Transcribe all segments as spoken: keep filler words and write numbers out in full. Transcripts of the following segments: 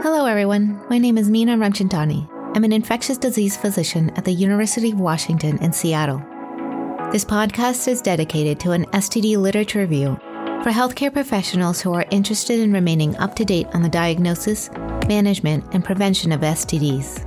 Hello everyone, my name is Meena Ramchandani. I'm an infectious disease physician at the University of Washington in Seattle. This podcast is dedicated to an S T D literature review for healthcare professionals who are interested in remaining up to date on the diagnosis, management, and prevention of S T Ds.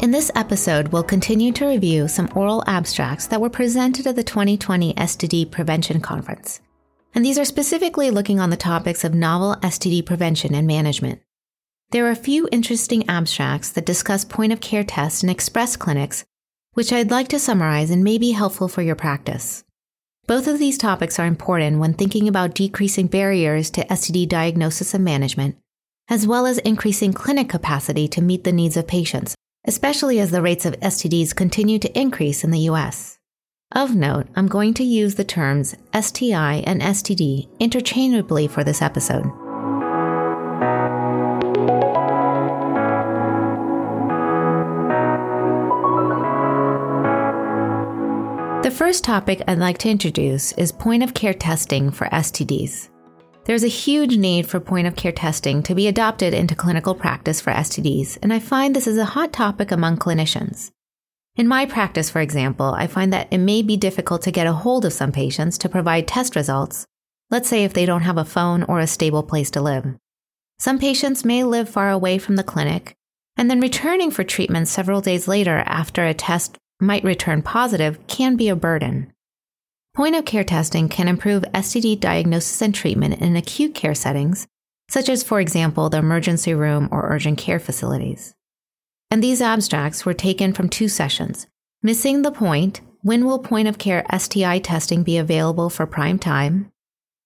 In this episode, we'll continue to review some oral abstracts that were presented at the twenty twenty S T D Prevention Conference. And these are specifically looking on the topics of novel S T D prevention and management. There are a few interesting abstracts that discuss point-of-care tests and express clinics, which I'd like to summarize and may be helpful for your practice. Both of these topics are important when thinking about decreasing barriers to S T D diagnosis and management, as well as increasing clinic capacity to meet the needs of patients, especially as the rates of S T Ds continue to increase in the U S. Of note, I'm going to use the terms S T I and S T D interchangeably for this episode. The first topic I'd like to introduce is point-of-care testing for S T Ds. There's a huge need for point-of-care testing to be adopted into clinical practice for S T Ds, and I find this is a hot topic among clinicians. In my practice, for example, I find that it may be difficult to get a hold of some patients to provide test results, let's say if they don't have a phone or a stable place to live. Some patients may live far away from the clinic, and then returning for treatment several days later after a test might return positive can be a burden. Point-of-care testing can improve S T D diagnosis and treatment in acute care settings, such as, for example, the emergency room or urgent care facilities. And these abstracts were taken from two sessions. Missing the Point, When Will Point-of-Care S T I Testing Be Available for Prime Time?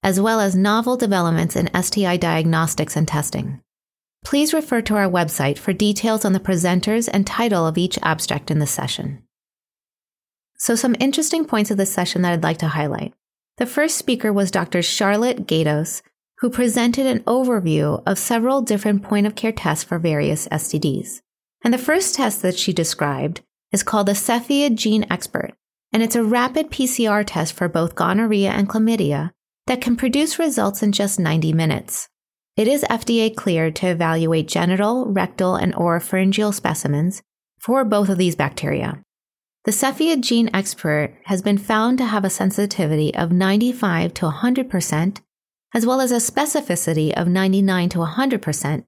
As well as Novel Developments in S T I Diagnostics and Testing. Please refer to our website for details on the presenters and title of each abstract in this session. So some interesting points of this session that I'd like to highlight. The first speaker was Doctor Charlotte Gatos, who presented an overview of several different point-of-care tests for various S T Ds. And the first test that she described is called the Cepheid Gene Expert, and it's a rapid P C R test for both gonorrhea and chlamydia that can produce results in just ninety minutes. It is F D A cleared to evaluate genital, rectal, and oropharyngeal specimens for both of these bacteria. The Cepheid Gene Expert has been found to have a sensitivity of ninety-five to one hundred percent, as well as a specificity of ninety-nine to one hundred percent.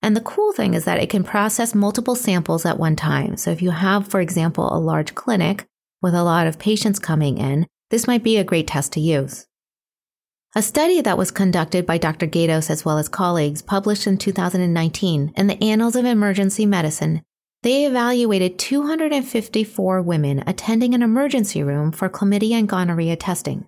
And the cool thing is that it can process multiple samples at one time. So if you have, for example, a large clinic with a lot of patients coming in, this might be a great test to use. A study that was conducted by Doctor Gatos as well as colleagues published in two thousand nineteen in the Annals of Emergency Medicine, they evaluated two hundred fifty-four women attending an emergency room for chlamydia and gonorrhea testing.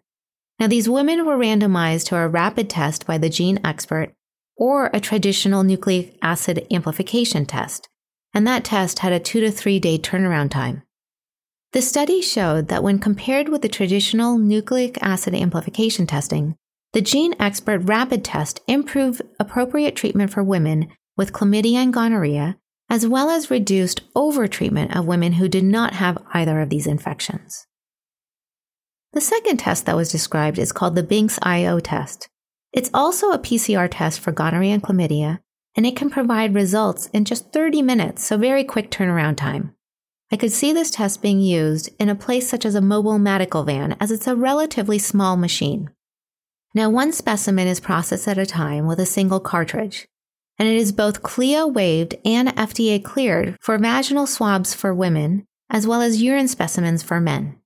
Now, these women were randomized to a rapid test by the gene expert or a traditional nucleic acid amplification test, and that test had a two to three day turnaround time. The study showed that when compared with the traditional nucleic acid amplification testing, the gene expert rapid test improved appropriate treatment for women with chlamydia and gonorrhea, as well as reduced overtreatment of women who did not have either of these infections. The second test that was described is called the Binx I O test. It's also a P C R test for gonorrhea and chlamydia, and it can provide results in just thirty minutes, so very quick turnaround time. I could see this test being used in a place such as a mobile medical van, as it's a relatively small machine. Now, one specimen is processed at a time with a single cartridge, and it is both C L I A waived and F D A cleared for vaginal swabs for women, as well as urine specimens for men.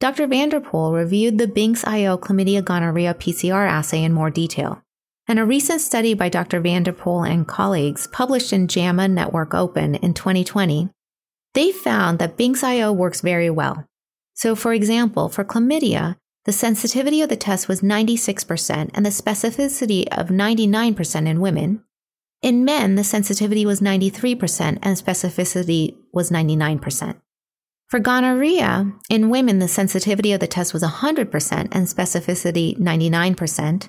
Doctor Vanderpool reviewed the Binx I O chlamydia gonorrhea P C R assay in more detail, and a recent study by Doctor Vanderpool and colleagues published in JAMA Network Open in twenty twenty, they found that Binx I O works very well. So for example, for chlamydia, the sensitivity of the test was ninety-six percent and the specificity of ninety-nine percent in women. In men, the sensitivity was ninety-three percent and specificity was ninety-nine percent. For gonorrhea, in women, the sensitivity of the test was one hundred percent and specificity ninety-nine percent,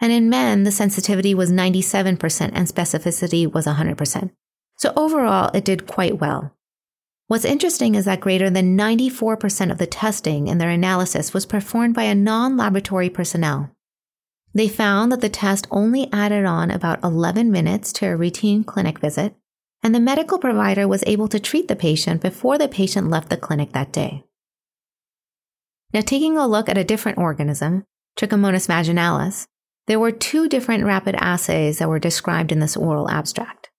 and in men, the sensitivity was ninety-seven percent and specificity was one hundred percent. So overall, it did quite well. What's interesting is that greater than ninety-four percent of the testing in their analysis was performed by a non-laboratory personnel. They found that the test only added on about eleven minutes to a routine clinic visit, and the medical provider was able to treat the patient before the patient left the clinic that day. Now, taking a look at a different organism, Trichomonas vaginalis, there were two different rapid assays that were described in this oral abstract.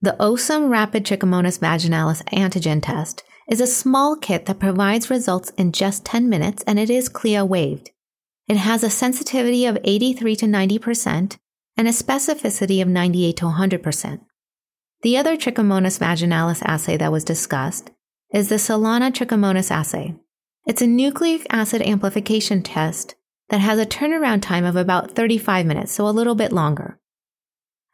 The O S O M Rapid Trichomonas vaginalis antigen test is a small kit that provides results in just ten minutes, and it is C L I A waived. It has a sensitivity of eighty-three to ninety percent and a specificity of ninety-eight to one hundred percent. The other Trichomonas vaginalis assay that was discussed is the Solana Trichomonas assay. It's a nucleic acid amplification test that has a turnaround time of about thirty-five minutes, so a little bit longer.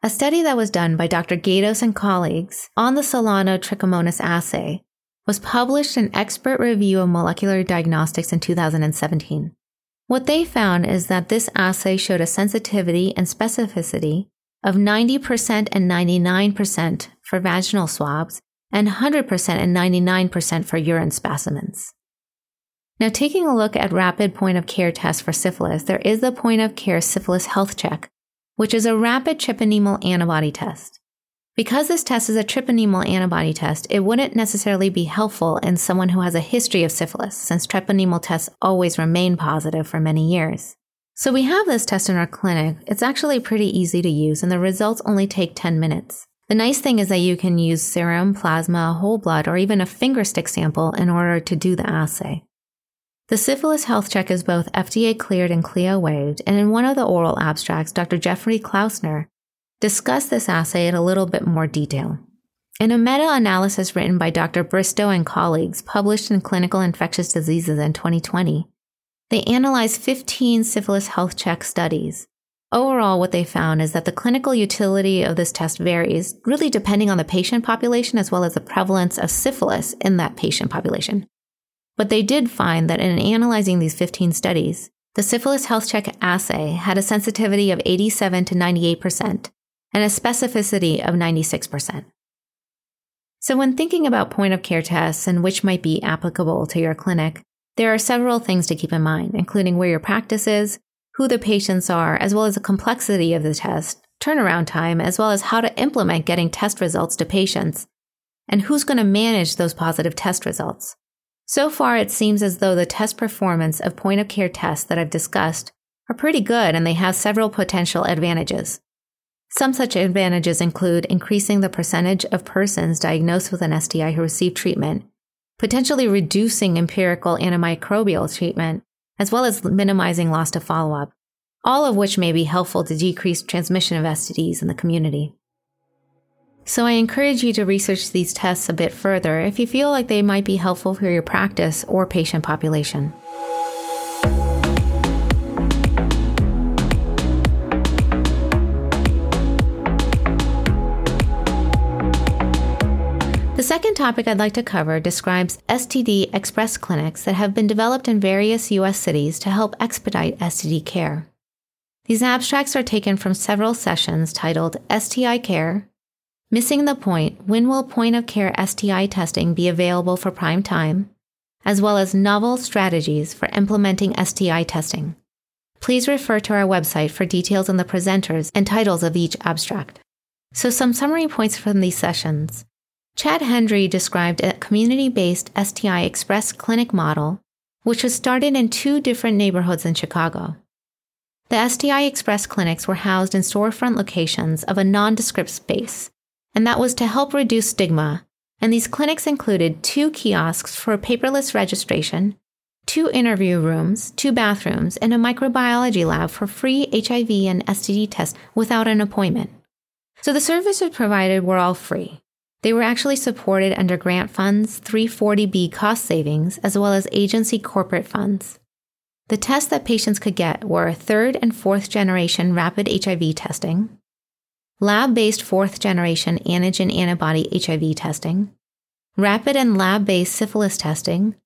A study that was done by Doctor Gatos and colleagues on the Solana Trichomonas assay was published in Expert Review of Molecular Diagnostics in two thousand seventeen. What they found is that this assay showed a sensitivity and specificity of ninety percent and ninety-nine percent for vaginal swabs and one hundred percent and ninety-nine percent for urine specimens. Now, taking a look at rapid point-of-care tests for syphilis, there is the point-of-care syphilis health check, which is a rapid trypanemal antibody test. Because this test is a trypanemal antibody test, it wouldn't necessarily be helpful in someone who has a history of syphilis, since trypanemal tests always remain positive for many years. So we have this test in our clinic. It's actually pretty easy to use, and the results only take ten minutes. The nice thing is that you can use serum, plasma, whole blood, or even a finger stick sample in order to do the assay. The syphilis health check is both F D A cleared and C L I A waived, and in one of the oral abstracts, Doctor Jeffrey Klausner discussed this assay in a little bit more detail. In a meta-analysis written by Doctor Bristow and colleagues published in Clinical Infectious Diseases in twenty twenty, they analyzed fifteen syphilis health check studies. Overall, what they found is that the clinical utility of this test varies, really depending on the patient population as well as the prevalence of syphilis in that patient population. But they did find that in analyzing these fifteen studies, the syphilis health check assay had a sensitivity of eighty-seven to ninety-eight percent. And a specificity of ninety-six percent. So when thinking about point-of-care tests and which might be applicable to your clinic, there are several things to keep in mind, including where your practice is, who the patients are, as well as the complexity of the test, turnaround time, as well as how to implement getting test results to patients, and who's going to manage those positive test results. So far, it seems as though the test performance of point-of-care tests that I've discussed are pretty good, and they have several potential advantages. Some such advantages include increasing the percentage of persons diagnosed with an S T I who receive treatment, potentially reducing empirical antimicrobial treatment, as well as minimizing loss to follow-up, all of which may be helpful to decrease transmission of S T Ds in the community. So I encourage you to research these tests a bit further if you feel like they might be helpful for your practice or patient population. The second topic I'd like to cover describes S T D express clinics that have been developed in various U S cities to help expedite S T D care. These abstracts are taken from several sessions titled S T I Care, Missing the Point, When Will Point-of-Care S T I Testing Be Available for Prime Time?, as well as Novel Strategies for Implementing S T I Testing. Please refer to our website for details on the presenters and titles of each abstract. So some summary points from these sessions. Chad Hendry described a community-based S T I Express clinic model, which was started in two different neighborhoods in Chicago. The S T I Express clinics were housed in storefront locations of a nondescript space, and that was to help reduce stigma, and these clinics included two kiosks for paperless registration, two interview rooms, two bathrooms, and a microbiology lab for free H I V and S T D tests without an appointment. So the services provided were all free. They were actually supported under grant funds, three forty B cost savings, as well as agency corporate funds. The tests that patients could get were third and fourth generation rapid H I V testing, lab-based fourth generation antigen antibody H I V testing, rapid and lab-based syphilis testing,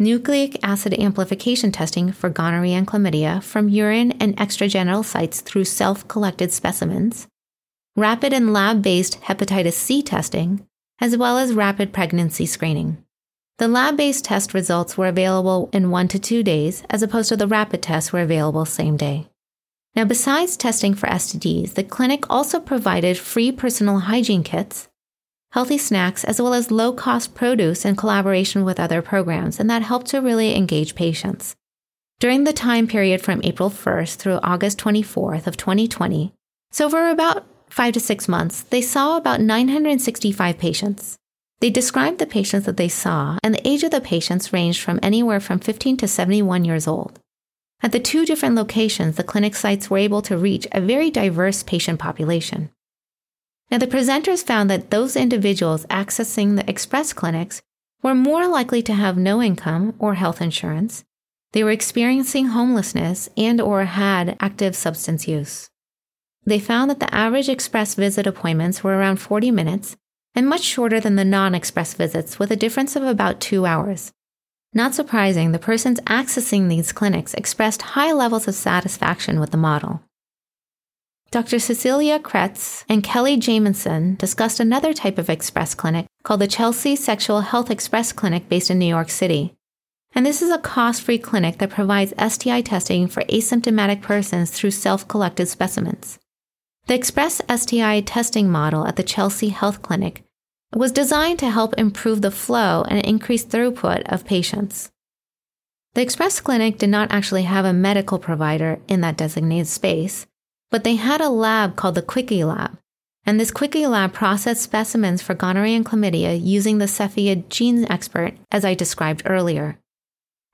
nucleic acid amplification testing for gonorrhea and chlamydia from urine and extragenital sites through self-collected specimens, rapid and lab-based hepatitis C testing, as well as rapid pregnancy screening. The lab-based test results were available in one to two days, as opposed to the rapid tests were available same day. Now, besides testing for S T Ds, the clinic also provided free personal hygiene kits, healthy snacks, as well as low-cost produce in collaboration with other programs, and that helped to really engage patients. During the time period from April first through August twenty-fourth of twenty twenty, so for about five to six months, they saw about nine hundred sixty-five patients. They described the patients that they saw, and the age of the patients ranged from anywhere from fifteen to seventy-one years old. At the two different locations, the clinic sites were able to reach a very diverse patient population. Now, the presenters found that those individuals accessing the express clinics were more likely to have no income or health insurance. They were experiencing homelessness and or had active substance use. They found that the average express visit appointments were around forty minutes and much shorter than the non-express visits, with a difference of about two hours. Not surprising, the persons accessing these clinics expressed high levels of satisfaction with the model. Doctor Cecilia Kretz and Kelly Jamison discussed another type of express clinic called the Chelsea Sexual Health Express Clinic based in New York City. And this is a cost-free clinic that provides S T I testing for asymptomatic persons through self-collected specimens. The express S T I testing model at the Chelsea Health Clinic was designed to help improve the flow and increase throughput of patients. The express clinic did not actually have a medical provider in that designated space, but they had a lab called the Quickie Lab, and this Quickie Lab processed specimens for gonorrhea and chlamydia using the Cepheid Gene Expert, as I described earlier.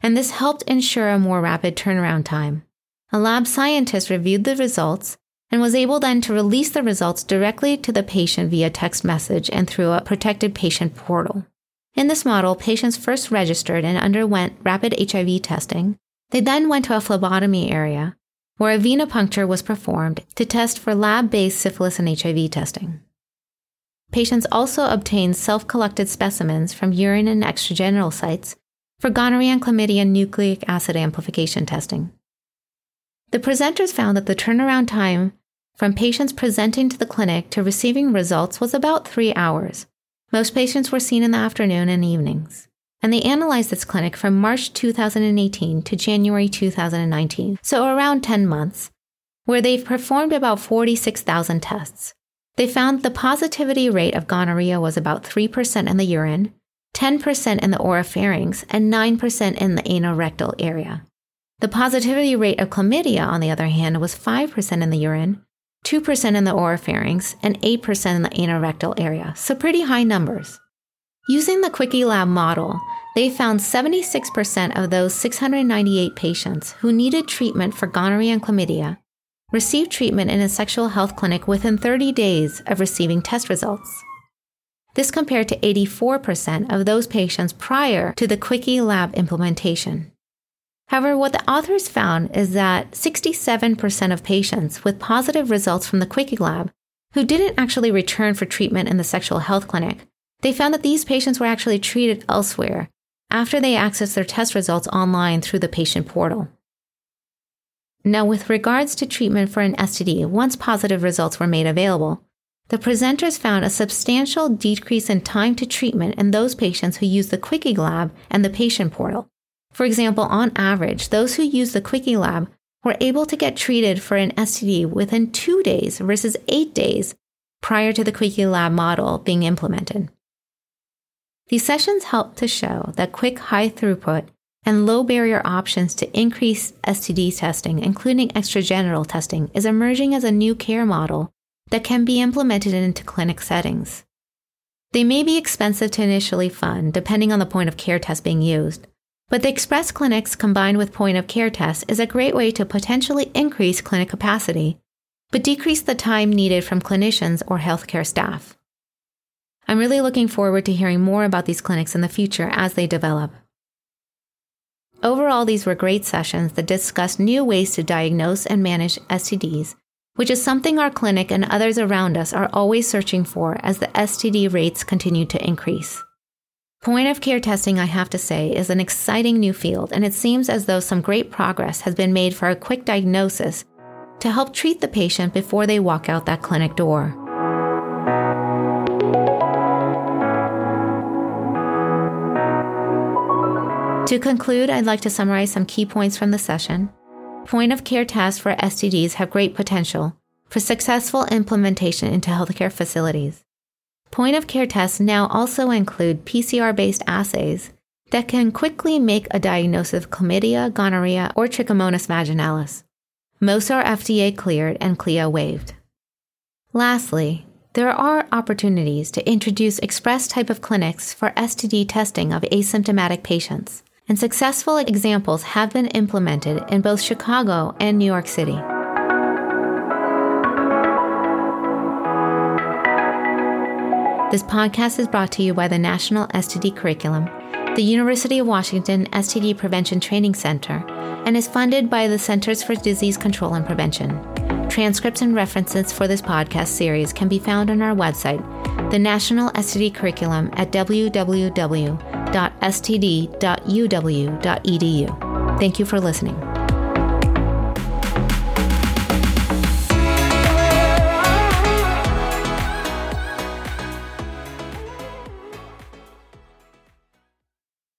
And this helped ensure a more rapid turnaround time. A lab scientist reviewed the results and was able then to release the results directly to the patient via text message and through a protected patient portal. In this model, patients first registered and underwent rapid H I V testing. They then went to a phlebotomy area, where a venipuncture was performed to test for lab-based syphilis and H I V testing. Patients also obtained self-collected specimens from urine and extragenital sites for gonorrhea and chlamydia nucleic acid amplification testing. The presenters found that the turnaround time from patients presenting to the clinic to receiving results was about three hours. Most patients were seen in the afternoon and evenings. And they analyzed this clinic from March two thousand eighteen to January two thousand nineteen, so around ten months, where they've performed about forty-six thousand tests. They found the positivity rate of gonorrhea was about three percent in the urine, ten percent in the oropharynx, and nine percent in the anorectal area. The positivity rate of chlamydia, on the other hand, was five percent in the urine, two percent in the oropharynx, and eight percent in the anorectal area, so pretty high numbers. Using the Quickie Lab model, they found seventy-six percent of those six hundred ninety-eight patients who needed treatment for gonorrhea and chlamydia received treatment in a sexual health clinic within thirty days of receiving test results. This compared to eighty-four percent of those patients prior to the Quickie Lab implementation. However, what the authors found is that sixty-seven percent of patients with positive results from the Quickie Lab who didn't actually return for treatment in the sexual health clinic, they found that these patients were actually treated elsewhere after they accessed their test results online through the patient portal. Now, with regards to treatment for an S T D, once positive results were made available, the presenters found a substantial decrease in time to treatment in those patients who used the Quickie Lab and the patient portal. For example, on average, those who used the Quickie Lab were able to get treated for an S T D within two days versus eight days prior to the Quickie Lab model being implemented. These sessions help to show that quick, high-throughput and low-barrier options to increase S T D testing, including extragenital testing, is emerging as a new care model that can be implemented into clinic settings. They may be expensive to initially fund, depending on the point-of-care test being used, but the express clinics combined with point-of-care tests is a great way to potentially increase clinic capacity, but decrease the time needed from clinicians or healthcare staff. I'm really looking forward to hearing more about these clinics in the future as they develop. Overall, these were great sessions that discussed new ways to diagnose and manage S T Ds, which is something our clinic and others around us are always searching for as the S T D rates continue to increase. Point-of-care testing, I have to say, is an exciting new field, and it seems as though some great progress has been made for a quick diagnosis to help treat the patient before they walk out that clinic door. To conclude, I'd like to summarize some key points from the session. Point-of-care tests for S T Ds have great potential for successful implementation into healthcare facilities. Point-of-care tests now also include P C R-based assays that can quickly make a diagnosis of chlamydia, gonorrhea, or trichomonas vaginalis. Most are F D A-cleared and C L I A waived. Lastly, there are opportunities to introduce express type of clinics for S T D testing of asymptomatic patients, and successful examples have been implemented in both Chicago and New York City. This podcast is brought to you by the National S T D Curriculum, the University of Washington S T D Prevention Training Center, and is funded by the Centers for Disease Control and Prevention. Transcripts and references for this podcast series can be found on our website, the National S T D Curriculum, at w w w dot s t d dot u w dot e d u. Thank you for listening.